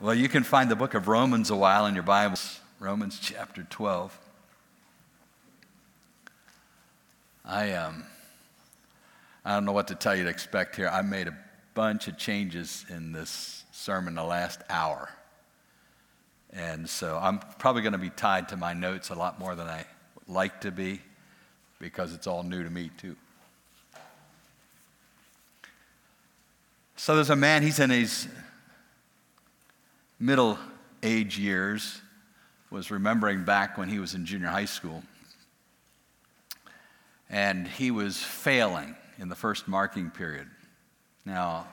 Well, you can find the book of Romans a while in your Bibles, Romans chapter 12. I don't know what to tell you to expect here. I made a bunch of changes in this sermon the last hour. And so I'm probably going to be tied to my notes a lot more than I would like to be, because it's all new to me too. So there's a man, he's in his middle age years, was remembering back when he was in junior high school. And he was failing in the first marking period. Now,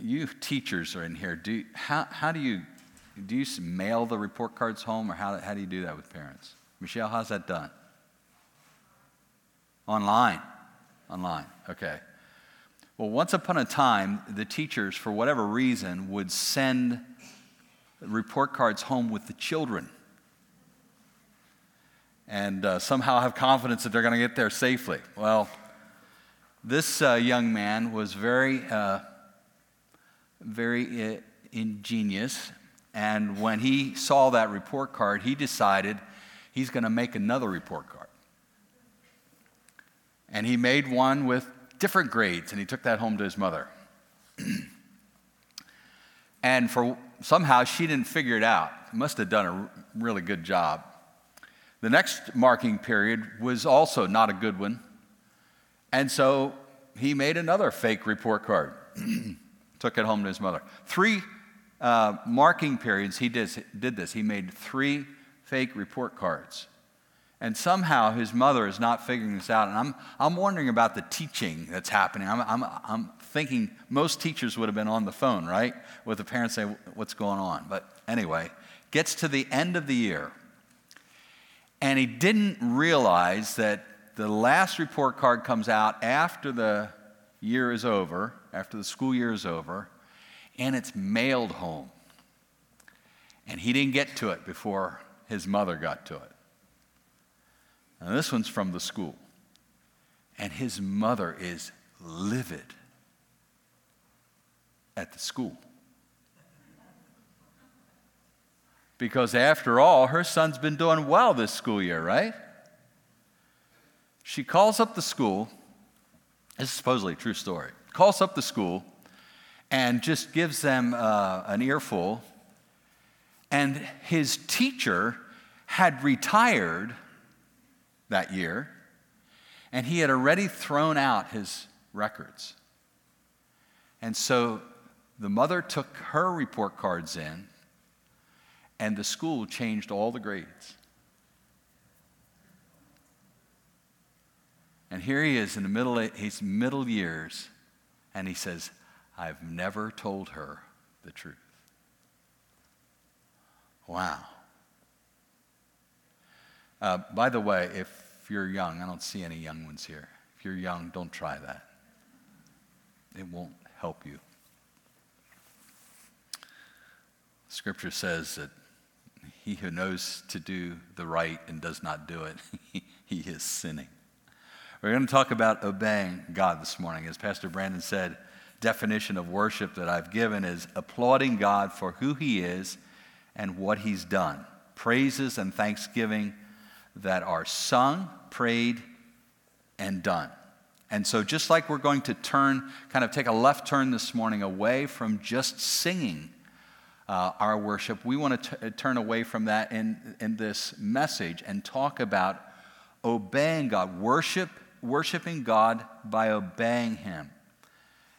you teachers are in here. How do you mail the report cards home, or how do you do that with parents? Michelle, how's that done? Online, okay. Well, once upon a time, the teachers, for whatever reason, would send report cards home with the children and somehow have confidence that they're going to get there safely. Well, this young man was very, very ingenious, and when he saw that report card, he decided he's going to make another report card. And he made one with different grades, and he took that home to his mother. And somehow she didn't figure it out. Must have done a really good job. The next marking period was also not a good one, and so he made another fake report card, took it home to his mother. Three marking periods he did this. He made three fake report cards, and somehow his mother is not figuring this out. And I'm wondering about the teaching that's happening. I'm thinking most teachers would have been on the phone, right, with the parents saying, "What's going on?" But anyway, gets to the end of the year. And he didn't realize that the last report card comes out after the year is over, after the school year is over, and it's mailed home. And he didn't get to it before his mother got to it. Now, this one's from the school. And his mother is livid at the school. Because after all, her son's been doing well this school year, right? She calls up the school. This is supposedly a true story. Calls up the school and just gives them an earful. And his teacher had retired that year, and he had already thrown out his records. And so the mother took her report cards in, and the school changed all the grades. And here he is in the middle of his middle years, and he says, "I've never told her the truth." Wow. By the way, if you're young, I don't see any young ones here. If you're young, don't try that. It won't help you. Scripture says that he who knows to do the right and does not do it, he is sinning. We're going to talk about obeying God this morning. As Pastor Brandon said, definition of worship that I've given is applauding God for who he is and what he's done. Praises and thanksgiving that are sung, prayed, and done. And so just like we're going to take a left turn this morning away from just singing our worship, we want to turn away from that in this message and talk about obeying God, worshiping God by obeying him,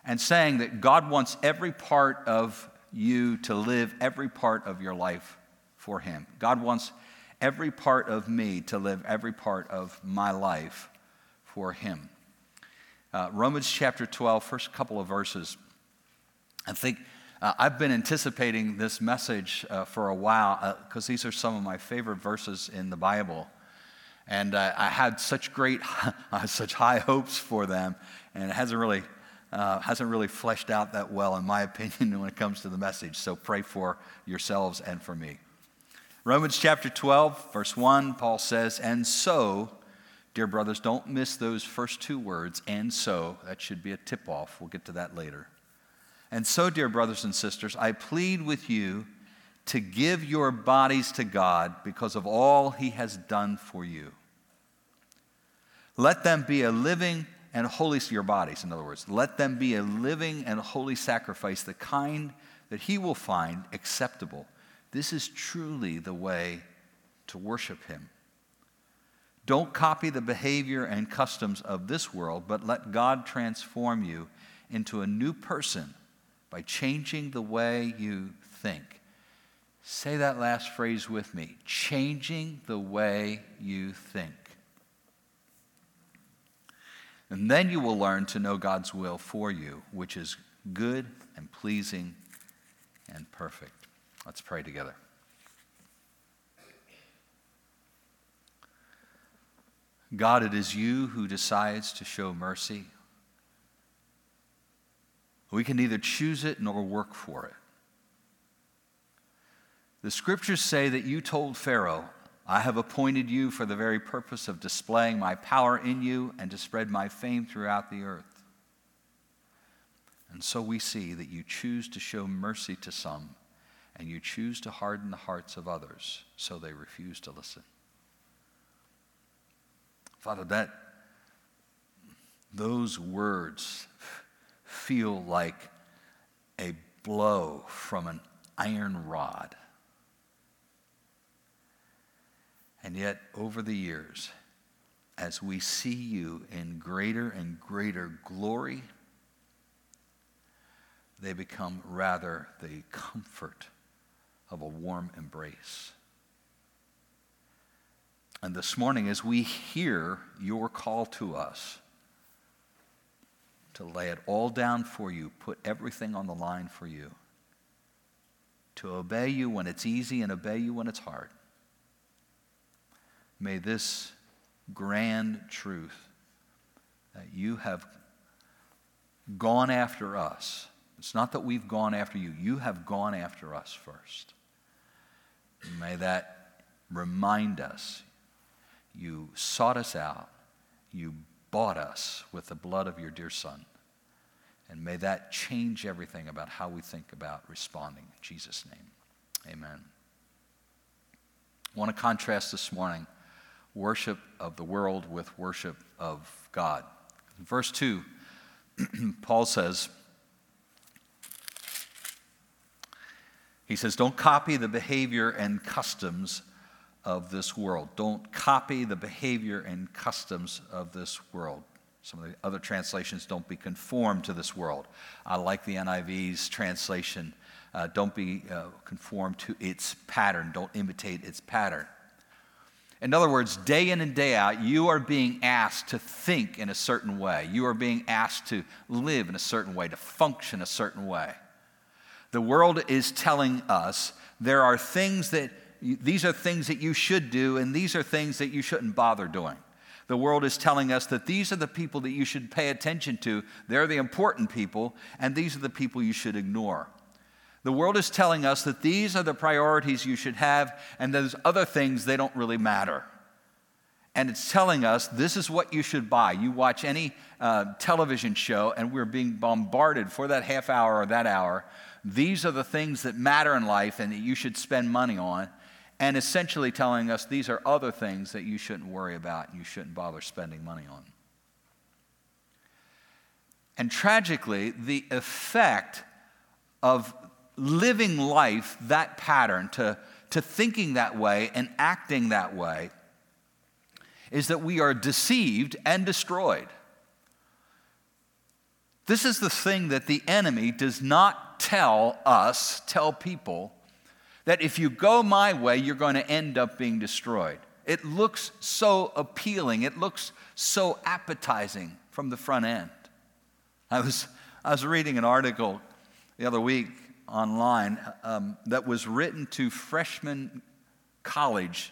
and saying that God wants every part of you to live every part of your life for him. God wants every part of me to live every part of my life for him. Romans chapter 12, first couple of verses, I think. I've been anticipating this message for a while because these are some of my favorite verses in the Bible. And I had such high hopes for them, and it hasn't really fleshed out that well, in my opinion, when it comes to the message. So pray for yourselves and for me. Romans chapter 12, verse 1, Paul says, "And so, dear brothers," don't miss those first two words, "and so." That should be a tip-off. We'll get to that later. And so, dear brothers and sisters, I plead with you to give your bodies to God because of all He has done for you. Let them be a living and holy, your bodies, in other words, let them be a living and holy sacrifice, the kind that He will find acceptable. This is truly the way to worship Him. Don't copy the behavior and customs of this world, but let God transform you into a new person by changing the way you think. Say that last phrase with me. Changing the way you think. And then you will learn to know God's will for you, which is good and pleasing and perfect. Let's pray together. God, it is You who decides to show mercy. We can neither choose it nor work for it. The Scriptures say that You told Pharaoh, I have appointed you for the very purpose of displaying My power in you and to spread My fame throughout the earth. And so we see that You choose to show mercy to some, and You choose to harden the hearts of others, so they refuse to listen. Father, that those words feel like a blow from an iron rod. And yet, over the years, as we see You in greater and greater glory, they become rather the comfort of a warm embrace. And this morning, as we hear Your call to us to lay it all down for You, put everything on the line for You, to obey You when it's easy and obey You when it's hard, may this grand truth that You have gone after us, it's not that we've gone after You, You have gone after us first. May that remind us You sought us out. You bought us with the blood of Your dear Son. And may that change everything about how we think about responding. In Jesus' name, amen. I want to contrast this morning worship of the world with worship of God. In verse 2, Paul says, don't copy the behavior and customs of this world. Don't copy the behavior and customs of this world. Some of the other translations, don't be conformed to this world. I like the NIV's translation, don't be conformed to its pattern. Don't imitate its pattern. In other words, day in and day out, you are being asked to think in a certain way. You are being asked to live in a certain way, to function a certain way. The world is telling us there are things that these are things that you should do, and these are things that you shouldn't bother doing. The world is telling us that these are the people that you should pay attention to. They're the important people, and these are the people you should ignore. The world is telling us that these are the priorities you should have, and those other things, they don't really matter. And it's telling us this is what you should buy. You watch any television show, and we're being bombarded for that half hour or that hour. These are the things that matter in life and that you should spend money on. And essentially telling us these are other things that you shouldn't worry about and you shouldn't bother spending money on. And tragically, the effect of living life that pattern, to thinking that way and acting that way, is that we are deceived and destroyed. This is the thing that the enemy does not tell people, that if you go my way, you're going to end up being destroyed. It looks so appealing. It looks so appetizing from the front end. I was reading an article the other week online that was written to freshman college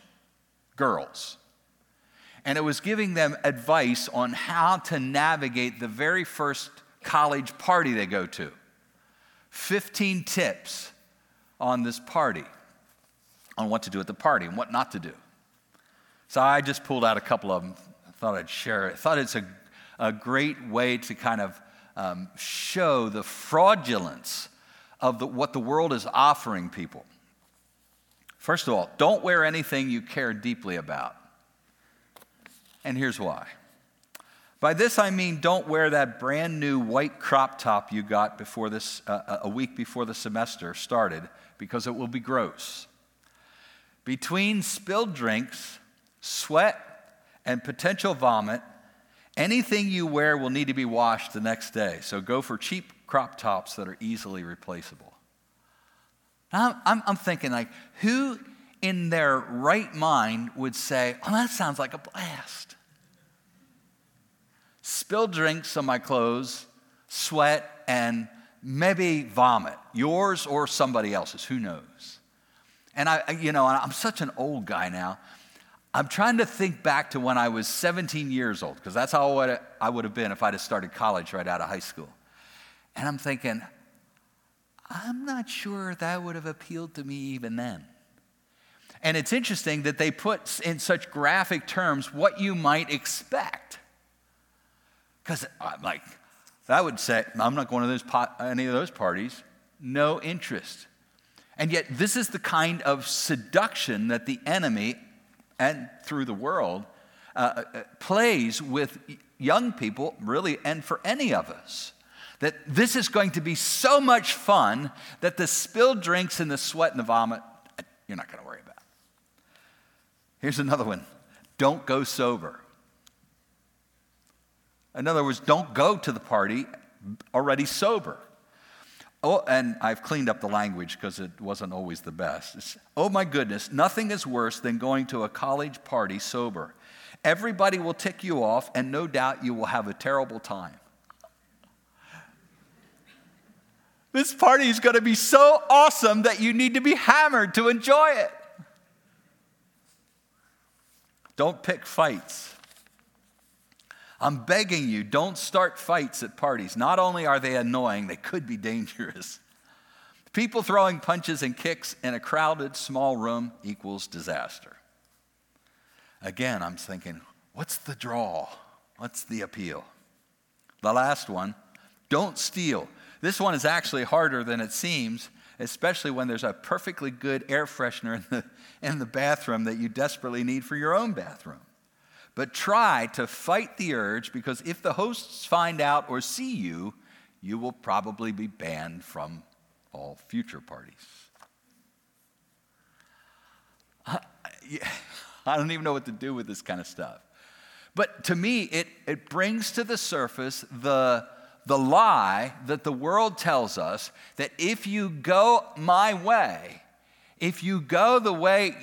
girls. And it was giving them advice on how to navigate the very first college party they go to. 15 tips on this party, on what to do at the party and what not to do. So I just pulled out a couple of them. I thought I'd share it. I thought it's a great way to kind of show the fraudulence of what the world is offering people. First of all, don't wear anything you care deeply about. And here's why. By this I mean don't wear that brand new white crop top you got before this, a week before the semester started, because it will be gross. Between spilled drinks, sweat, and potential vomit, anything you wear will need to be washed the next day. So go for cheap crop tops that are easily replaceable. I'm thinking, like, who in their right mind would say, oh, that sounds like a blast? Spilled drinks on my clothes, sweat, and maybe vomit, yours or somebody else's, who knows? And I'm such an old guy now. I'm trying to think back to when I was 17 years old, because that's how I would have been if I'd have started college right out of high school. And I'm thinking, I'm not sure that would have appealed to me even then. And it's interesting that they put in such graphic terms what you might expect. Because I'm like, that would say, I'm not going to any of those parties. No interest. And yet this is the kind of seduction that the enemy and through the world plays with young people, really, and for any of us. That this is going to be so much fun that the spilled drinks and the sweat and the vomit, you're not going to worry about. Here's another one. Don't go sober. In other words, don't go to the party already sober. Oh, and I've cleaned up the language because it wasn't always the best. It's, oh my goodness, nothing is worse than going to a college party sober. Everybody will tick you off, and no doubt you will have a terrible time. This party is going to be so awesome that you need to be hammered to enjoy it. Don't pick fights. I'm begging you, don't start fights at parties. Not only are they annoying, they could be dangerous. People throwing punches and kicks in a crowded small room equals disaster. Again, I'm thinking, what's the draw? What's the appeal? The last one, don't steal. This one is actually harder than it seems, especially when there's a perfectly good air freshener in the bathroom that you desperately need for your own bathroom. But try to fight the urge, because if the hosts find out or see you, you will probably be banned from all future parties. I don't even know what to do with this kind of stuff. But to me, it brings to the surface the lie that the world tells us that if you go my way, if you go the way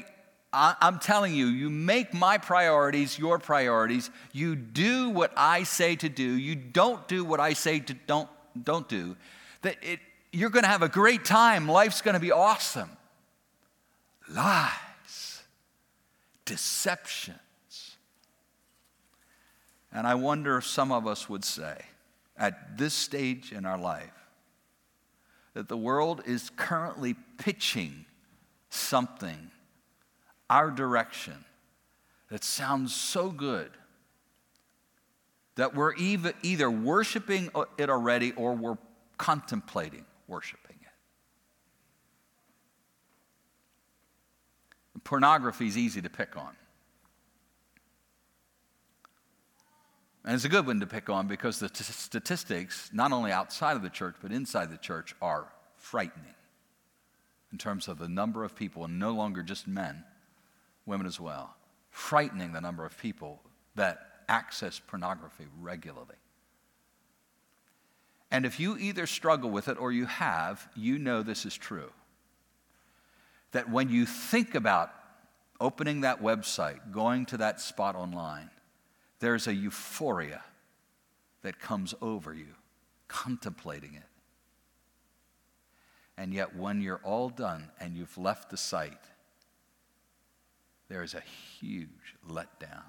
I'm telling you, you make my priorities your priorities. You do what I say to do. You don't do what I say to don't do. That you're going to have a great time. Life's going to be awesome. Lies, deceptions. And I wonder if some of us would say, at this stage in our life, that the world is currently pitching something our direction that sounds so good that we're either worshiping it already or we're contemplating worshiping it. Pornography is easy to pick on. And it's a good one to pick on because the statistics, not only outside of the church but inside the church, are frightening in terms of the number of people, and no longer just men, women as well, frightening the number of people that access pornography regularly. And if you either struggle with it or you have, you know this is true. That when you think about opening that website, going to that spot online, there's a euphoria that comes over you, contemplating it. And yet when you're all done and you've left the site, there is a huge letdown.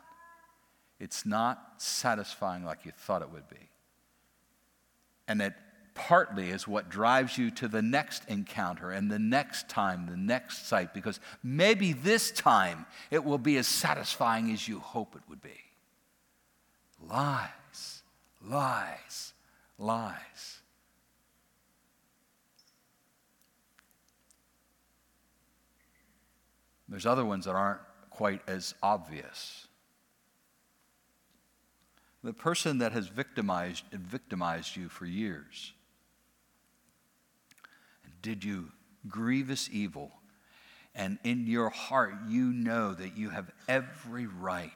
It's not satisfying like you thought it would be. And that partly is what drives you to the next encounter and the next time, the next site, because maybe this time it will be as satisfying as you hope it would be. Lies, lies, lies. There's other ones that aren't quite as obvious. The person that has victimized you for years did you grievous evil, and in your heart you know that you have every right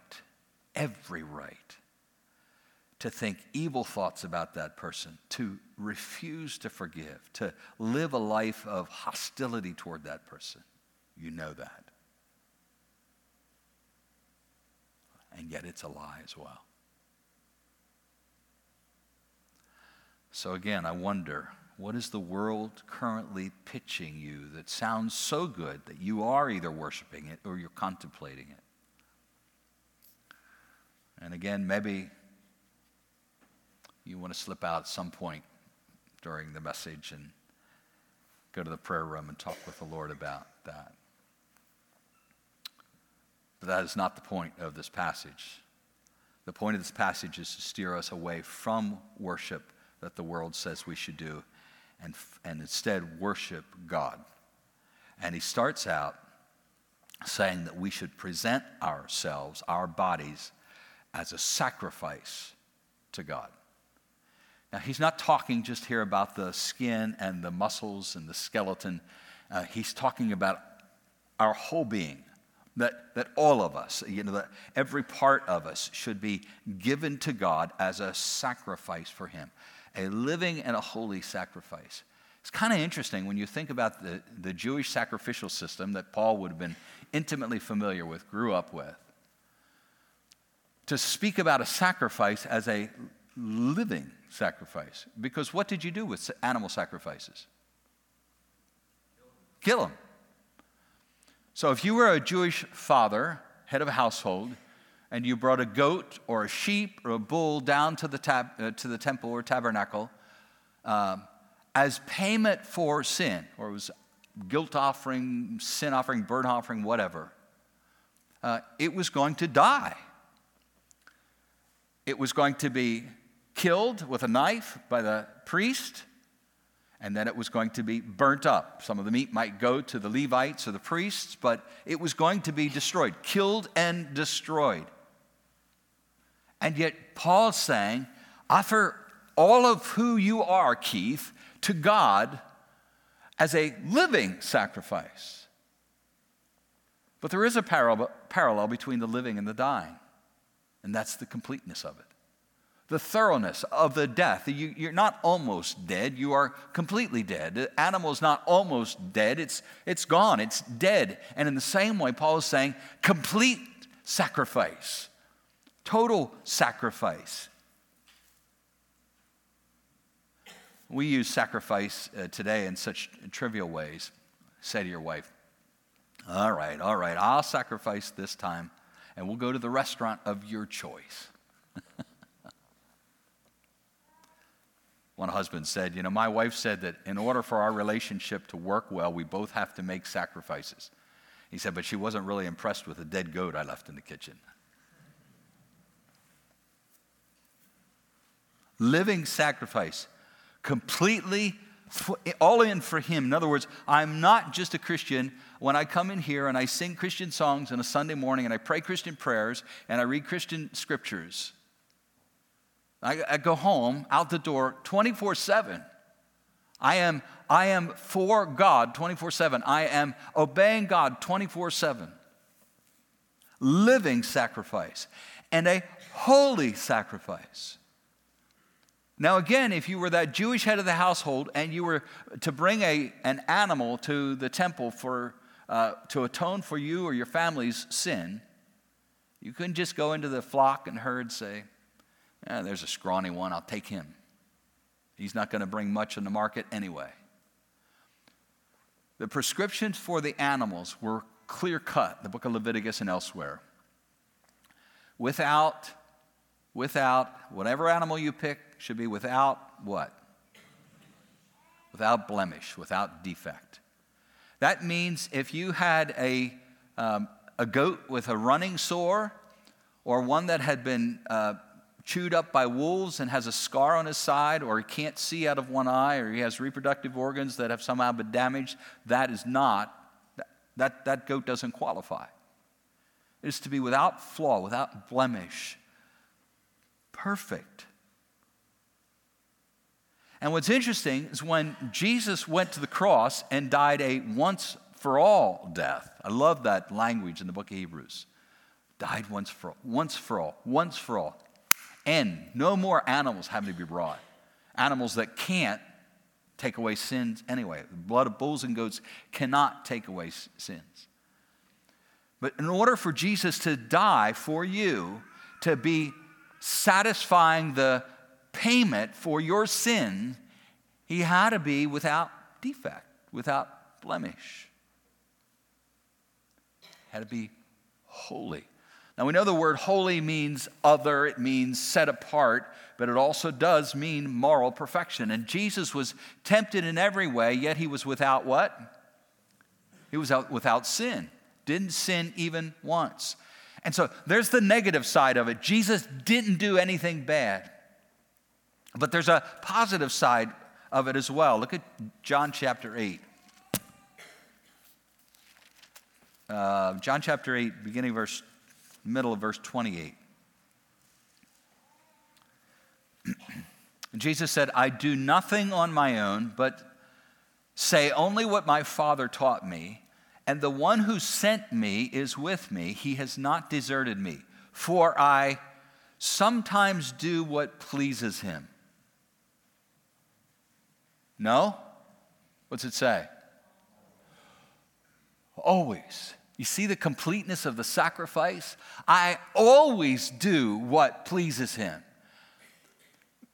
to think evil thoughts about that person, to refuse to forgive, to live a life of hostility toward that person. You know that. And yet it's a lie as well. So again, I wonder, what is the world currently pitching you that sounds so good that you are either worshiping it or you're contemplating it? And again, maybe you want to slip out at some point during the message and go to the prayer room and talk with the Lord about that. But that is not the point of this passage. The point of this passage is to steer us away from worship that the world says we should do, and instead worship God. And he starts out saying that we should present ourselves, our bodies, as a sacrifice to God. Now, he's not talking just here about the skin and the muscles and the skeleton. He's talking about our whole being, that all of us, that every part of us should be given to God as a sacrifice for him. A living and a holy sacrifice. It's kind of interesting when you think about the Jewish sacrificial system that Paul would have been intimately familiar with, grew up with. To speak about a sacrifice as a living sacrifice. Because what did you do with animal sacrifices? Kill them. So if you were a Jewish father, head of a household, and you brought a goat or a sheep or a bull down to to the temple or tabernacle as payment for sin, or it was guilt offering, sin offering, burnt offering, whatever, it was going to die. It was going to be killed with a knife by the priest, and then it was going to be burnt up. Some of the meat might go to the Levites or the priests, but it was going to be destroyed, killed and destroyed. And yet Paul's saying, offer all of who you are, Keith, to God as a living sacrifice. But there is a parallel between the living and the dying, and that's the completeness of it. The thoroughness of the death. You're not almost dead. You are completely dead. The animal's not almost dead. It's gone. It's dead. And in the same way, Paul is saying, complete sacrifice. Total sacrifice. We use sacrifice today in such trivial ways. Say to your wife, all right, I'll sacrifice this time, and we'll go to the restaurant of your choice. One husband said, my wife said that in order for our relationship to work well, we both have to make sacrifices. He said, but she wasn't really impressed with a dead goat I left in the kitchen. Living sacrifice, completely all in for him. In other words, I'm not just a Christian when I come in here and I sing Christian songs on a Sunday morning and I pray Christian prayers and I read Christian scriptures. I go home, out the door, 24/7. I am for God 24/7. I am obeying God 24/7. Living sacrifice and a holy sacrifice. Now again, if you were that Jewish head of the household and you were to bring an animal to the temple to atone for you or your family's sin, you couldn't just go into the flock and herd and say, there's a scrawny one, I'll take him. He's not going to bring much in the market anyway. The prescriptions for the animals were clear cut, the book of Leviticus and elsewhere. Without, whatever animal you pick should be without what? Without blemish, without defect. That means if you had a goat with a running sore or one that had been chewed up by wolves and has a scar on his side, or he can't see out of one eye, or he has reproductive organs that have somehow been damaged, that is not, that goat doesn't qualify. It is to be without flaw, without blemish, perfect. And what's interesting is when Jesus went to the cross and died a once-for-all death. I love that language in the book of Hebrews. Died once for all, once for all, once for all. End. No more animals having to be brought. Animals that can't take away sins anyway. The blood of bulls and goats cannot take away sins. But in order for Jesus to die for you, to be satisfying the payment for your sin, he had to be without defect, without blemish. Had to be holy. Now we know the word holy means other, it means set apart, but it also does mean moral perfection. And Jesus was tempted in every way, yet he was without what? He was without sin. Didn't sin even once. And so there's the negative side of it. Jesus didn't do anything bad. But there's a positive side of it as well. Look at John chapter 8. John chapter 8, beginning verse, middle of verse 28. Jesus said, I do nothing on my own, but say only what my Father taught me, and the one who sent me is with me. He has not deserted me, for I sometimes do what pleases him. No? What's it say? Always. You see the completeness of the sacrifice? I always do what pleases him.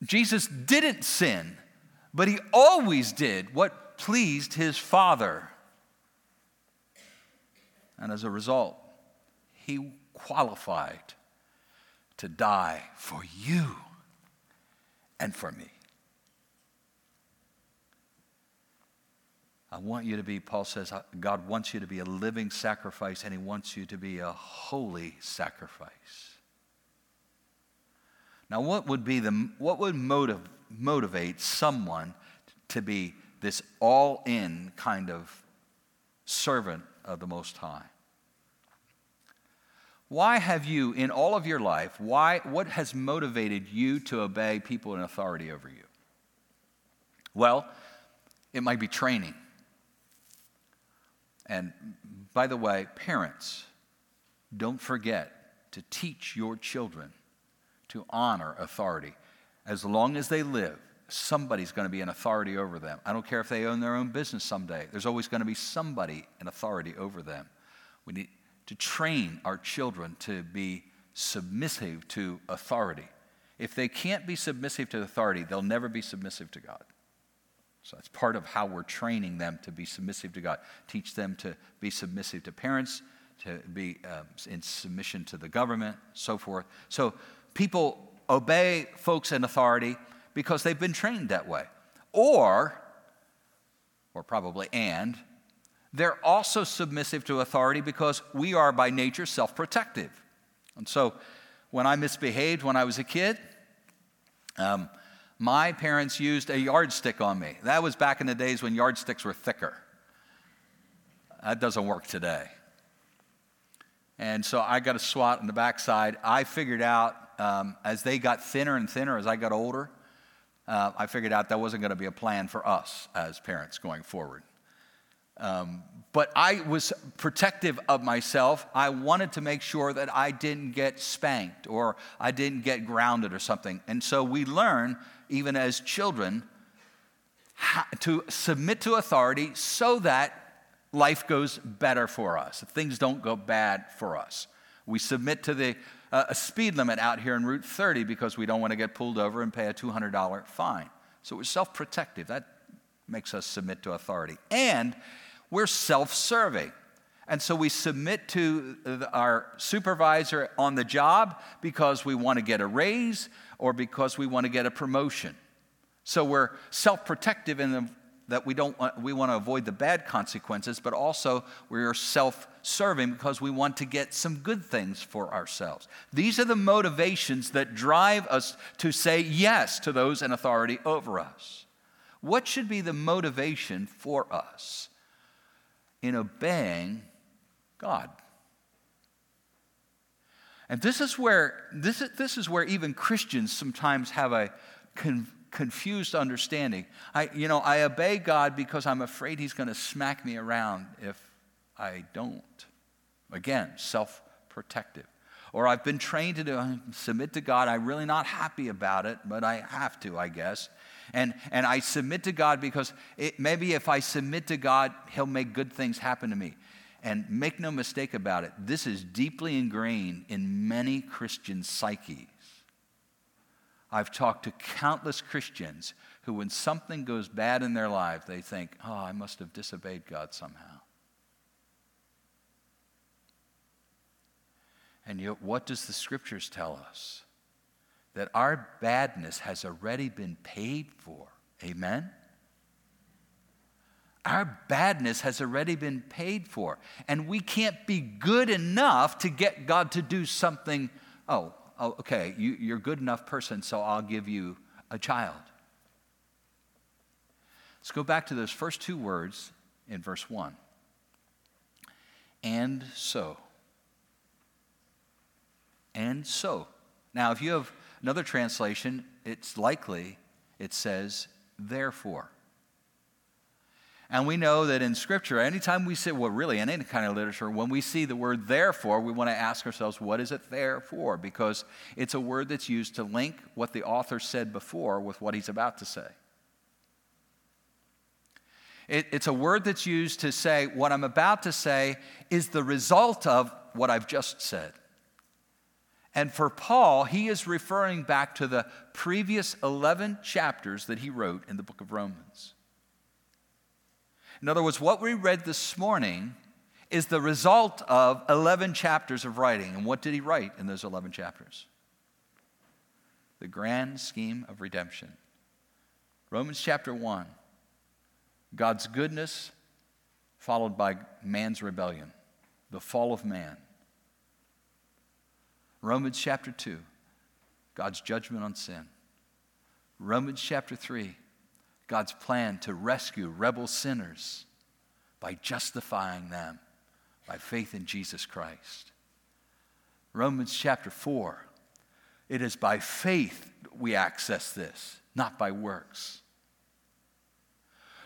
Jesus didn't sin, but he always did what pleased his Father. And as a result, he qualified to die for you and for me. I want you to be, Paul says, God wants you to be a living sacrifice, and he wants you to be a holy sacrifice. Now, what would motivate someone to be this all-in kind of servant of the Most High? Why have you, in all of your life, what has motivated you to obey people in authority over you? Well, it might be training. And by the way, parents, don't forget to teach your children to honor authority. As long as they live, somebody's going to be an authority over them. I don't care if they own their own business someday. There's always going to be somebody an authority over them. We need to train our children to be submissive to authority. If they can't be submissive to authority, they'll never be submissive to God. So that's part of how we're training them to be submissive to God. Teach them to be submissive to parents, to be in submission to the government, so forth. So people obey folks in authority because they've been trained that way. Or probably and, they're also submissive to authority because we are by nature self-protective. And so when I misbehaved when I was a kid, my parents used a yardstick on me. That was back in the days when yardsticks were thicker. That doesn't work today. And so I got a swat on the backside. I figured out as they got thinner and thinner as I got older, I figured out that wasn't going to be a plan for us as parents going forward. But I was protective of myself. I wanted to make sure that I didn't get spanked or I didn't get grounded or something. And so we learn, even as children, to submit to authority so that life goes better for us. Things don't go bad for us. We submit to the speed limit out here in Route 30 because we don't want to get pulled over and pay a $200 fine. So we're self-protective. That makes us submit to authority. And we're self-serving. And so we submit to our supervisor on the job because we want to get a raise or because we want to get a promotion. So we're self-protective in the that we want to avoid the bad consequences, but also we are self-serving because we want to get some good things for ourselves. These are the motivations that drive us to say yes to those in authority over us. What should be the motivation for us in obeying God? And this is where even Christians sometimes have a confused understanding. I obey God because I'm afraid He's going to smack me around if I don't. Again, self-protective. Or I've been trained to submit to God. I'm really not happy about it, but I have to, I guess. And I submit to God because maybe if I submit to God, He'll make good things happen to me. And make no mistake about it, this is deeply ingrained in many Christian psyches. I've talked to countless Christians who, when something goes bad in their life, they think, oh, I must have disobeyed God somehow. And yet, what does the Scriptures tell us? That our badness has already been paid for. Amen? Our badness has already been paid for. And we can't be good enough to get God to do something. Oh, okay, you're a good enough person, so I'll give you a child. Let's go back to those first two words in verse 1. And so. And so. Now, if you have another translation, it's likely it says, therefore. And we know that in Scripture, anytime we say, well, really, in any kind of literature, when we see the word therefore, we want to ask ourselves, what is it there for? Because it's a word that's used to link what the author said before with what he's about to say. It's a word that's used to say, what I'm about to say is the result of what I've just said. And for Paul, he is referring back to the previous 11 chapters that he wrote in the book of Romans. In other words, what we read this morning is the result of 11 chapters of writing. And what did he write in those 11 chapters? The grand scheme of redemption. Romans chapter 1, God's goodness followed by man's rebellion, the fall of man. Romans chapter 2, God's judgment on sin. Romans chapter 3, God's plan to rescue rebel sinners by justifying them by faith in Jesus Christ. Romans chapter 4, it is by faith we access this, not by works.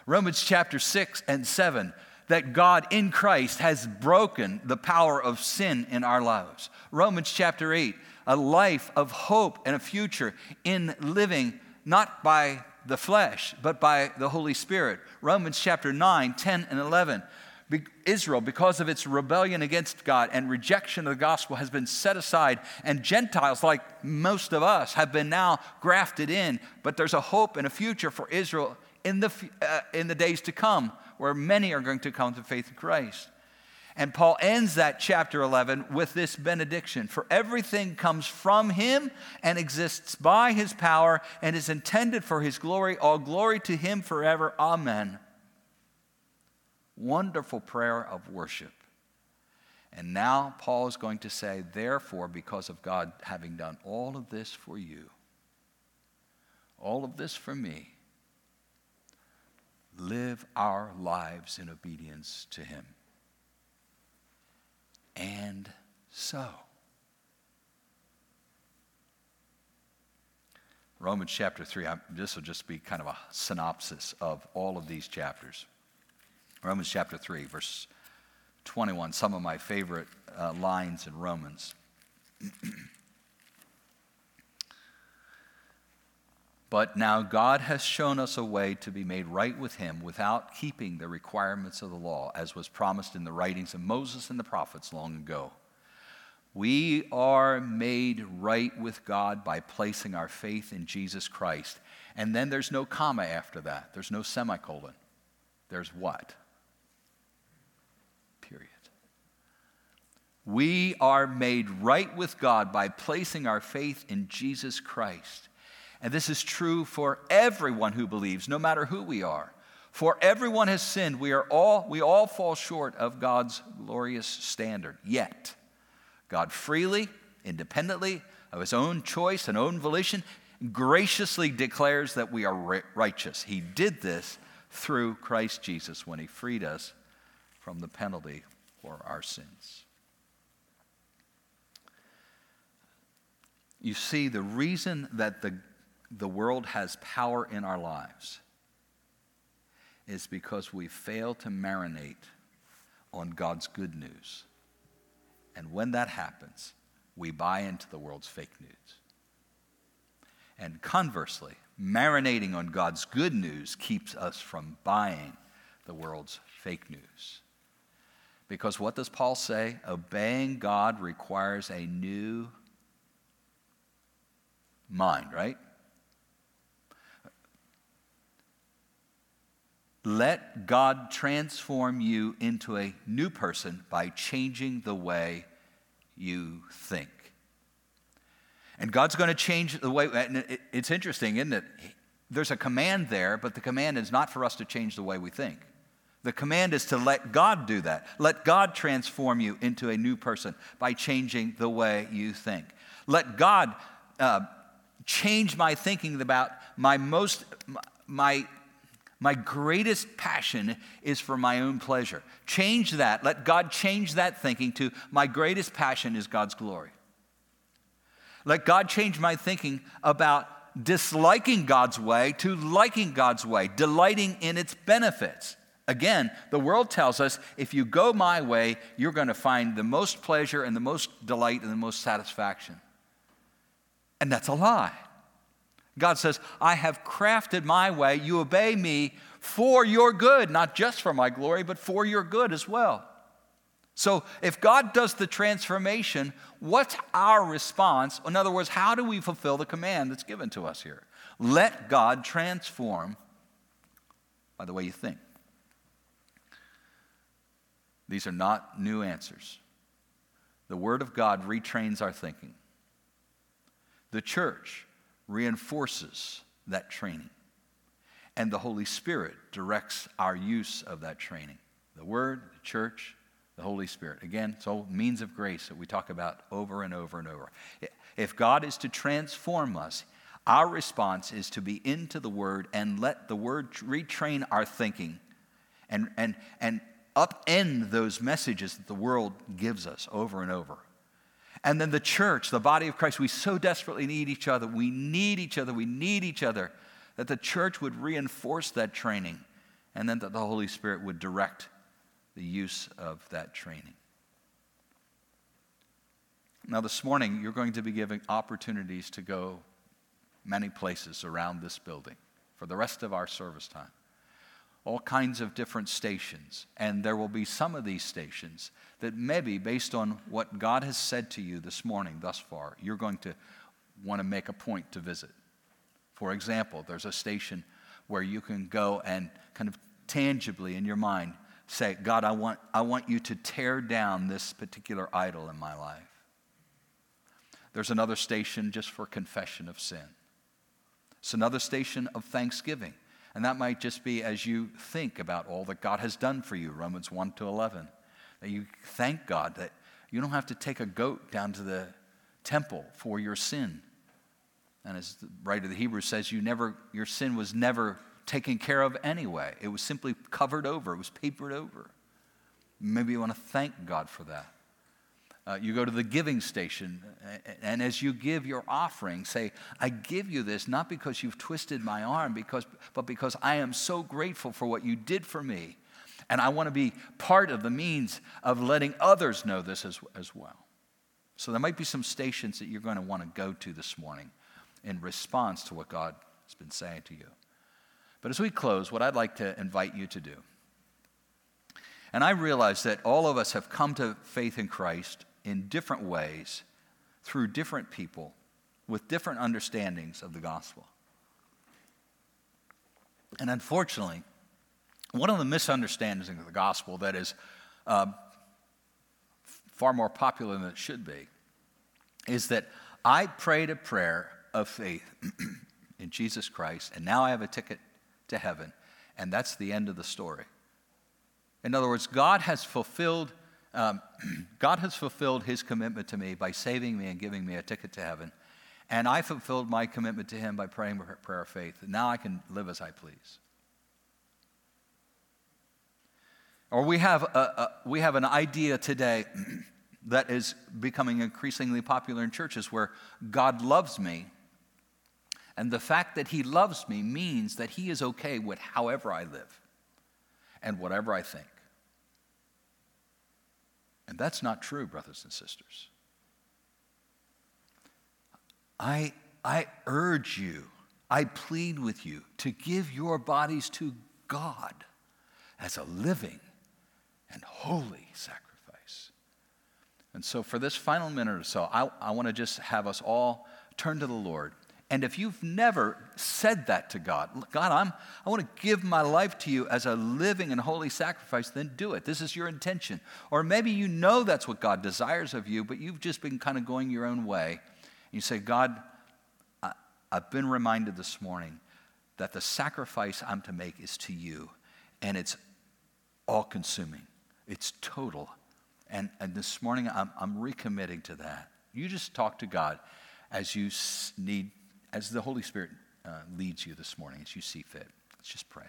Romans chapter 6 and 7, that God in Christ has broken the power of sin in our lives. Romans chapter 8, a life of hope and a future in living not by the flesh, but by the Holy Spirit. Romans chapter 9, 10, and 11. Israel, because of its rebellion against God and rejection of the gospel, has been set aside, and Gentiles, like most of us, have been now grafted in. But there's a hope and a future for Israel in the days to come, where many are going to come to faith in Christ. And Paul ends that chapter 11 with this benediction. For everything comes from Him and exists by His power and is intended for His glory. All glory to Him forever. Amen. Wonderful prayer of worship. And now Paul is going to say, therefore, because of God having done all of this for you, all of this for me, live our lives in obedience to Him. And so. Romans chapter 3, this will just be kind of a synopsis of all of these chapters. Romans chapter 3, verse 21, some of my favorite lines in Romans. But now God has shown us a way to be made right with Him without keeping the requirements of the law, as was promised in the writings of Moses and the prophets long ago. We are made right with God by placing our faith in Jesus Christ. And then there's no comma after that. There's no semicolon. There's what? Period. We are made right with God by placing our faith in Jesus Christ. And this is true for everyone who believes, no matter who we are. For everyone has sinned. We all fall short of God's glorious standard. Yet, God freely, independently, of his own choice and own volition, graciously declares that we are righteous. He did this through Christ Jesus when he freed us from the penalty for our sins. You see, the reason that the world has power in our lives is because we fail to marinate on God's good news. And when that happens, we buy into the world's fake news. And conversely, marinating on God's good news keeps us from buying the world's fake news. Because what does Paul say? Obeying God requires a new mind, right? Let God transform you into a new person by changing the way you think. And God's going to change the way, and it's interesting, isn't it? There's a command there, but the command is not for us to change the way we think. The command is to let God do that. Let God transform you into a new person by changing the way you think. Let God change my thinking about my greatest passion is for my own pleasure. Change that. Let God change that thinking to my greatest passion is God's glory. Let God change my thinking about disliking God's way to liking God's way, delighting in its benefits. Again, the world tells us if you go my way, you're going to find the most pleasure and the most delight and the most satisfaction. And that's a lie. God says, I have crafted my way. You obey me for your good, not just for my glory, but for your good as well. So if God does the transformation, what's our response? In other words, how do we fulfill the command that's given to us here? Let God transform by the way you think. These are not new answers. The Word of God retrains our thinking. The church reinforces that training. And the Holy Spirit directs our use of that training. The Word, the church, the Holy Spirit. Again, it's all means of grace that we talk about over and over and over. If God is to transform us, our response is to be into the Word and let the Word retrain our thinking and upend those messages that the world gives us over and over. And then the church, the body of Christ, we so desperately need each other. We need each other. We need each other. That the church would reinforce that training and then that the Holy Spirit would direct the use of that training. Now this morning, you're going to be given opportunities to go many places around this building for the rest of our service time. All kinds of different stations, and there will be some of these stations that maybe based on what God has said to you this morning thus far, you're going to want to make a point to visit. For example, there's a station where you can go and kind of tangibly in your mind say, God, I want you to tear down this particular idol in my life. There's another station just for confession of sin. It's another station of thanksgiving. And that might just be as you think about all that God has done for you, Romans 1 to 11, that you thank God that you don't have to take a goat down to the temple for your sin. And as the writer of the Hebrews says, your sin was never taken care of anyway. It was simply covered over. It was papered over. Maybe you want to thank God for that. You go to the giving station, and as you give your offering, say, I give you this not because you've twisted my arm, but because I am so grateful for what you did for me. And I want to be part of the means of letting others know this as well. So there might be some stations that you're going to want to go to this morning in response to what God has been saying to you. But as we close, what I'd like to invite you to do, and I realize that all of us have come to faith in Christ in different ways, through different people, with different understandings of the gospel. And unfortunately, one of the misunderstandings of the gospel that is far more popular than it should be is that I prayed a prayer of faith in Jesus Christ, and now I have a ticket to heaven, and that's the end of the story. In other words, God has fulfilled his commitment to me by saving me and giving me a ticket to heaven, and I fulfilled my commitment to him by praying a prayer of faith. Now I can live as I please. Or we have an idea today that is becoming increasingly popular in churches where God loves me, and the fact that he loves me means that he is okay with however I live and whatever I think. And that's not true, brothers and sisters. I urge you, I plead with you to give your bodies to God as a living and holy sacrifice. And so for this final minute or so, I want to just have us all turn to the Lord. And if you've never said that to God, I want to give my life to you as a living and holy sacrifice, then do it. This is your intention. Or maybe you know that's what God desires of you, but you've just been kind of going your own way. And you say, God, I've been reminded this morning that the sacrifice I'm to make is to you, and it's all-consuming. It's total. And this morning, I'm recommitting to that. You just talk to God as you need, as the Holy Spirit leads you this morning, as you see fit. Let's just pray.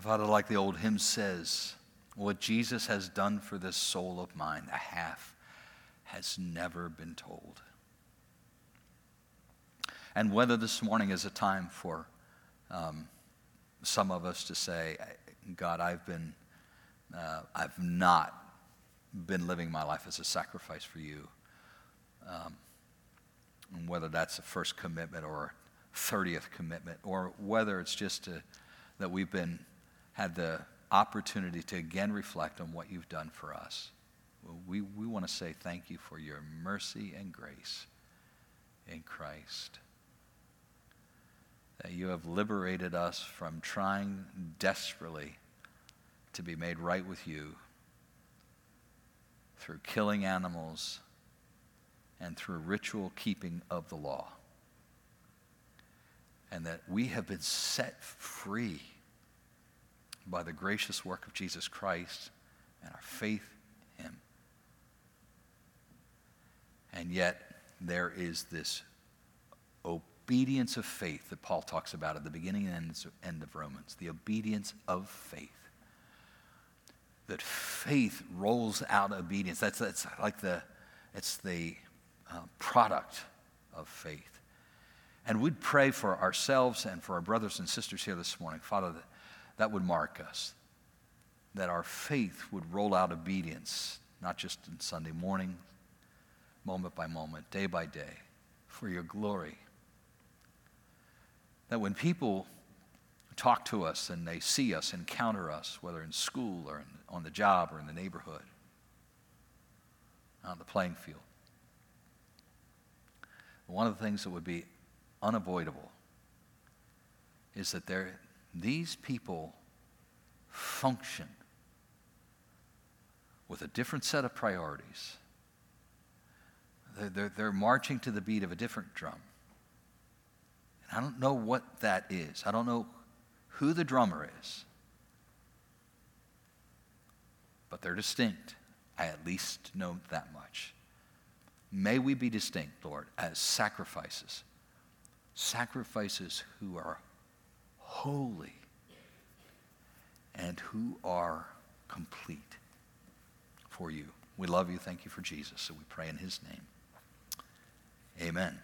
Father, like the old hymn says, what Jesus has done for this soul of mine, a half has never been told. And whether this morning is a time for some of us to say, God, I've not been living my life as a sacrifice for you, and whether that's a first commitment or a 30th commitment, or whether it's just that we've been had the opportunity to again reflect on what you've done for us. We want to say thank you for your mercy and grace in Christ, that you have liberated us from trying desperately to be made right with you through killing animals and through ritual keeping of the law, and that we have been set free by the gracious work of Jesus Christ and our faith in him. And yet, there is this obedience of faith that Paul talks about at the beginning and end of Romans, the obedience of faith. That faith rolls out obedience. That's like it's the product of faith. And we'd pray for ourselves and for our brothers and sisters here this morning, Father, that would mark us, that our faith would roll out obedience, not just in Sunday morning, moment by moment, day by day, for your glory. That when people talk to us and they see us, encounter us, whether in school or on the job or in the neighborhood, on the playing field, one of the things that would be unavoidable is that these people function with a different set of priorities. They're marching to the beat of a different drum. And I don't know what that is. I don't know who the drummer is. But they're distinct. I at least know that much. May we be distinct, Lord, as sacrifices. Sacrifices who are holy and who are complete for you. We love you. Thank you for Jesus. So we pray in his name. Amen.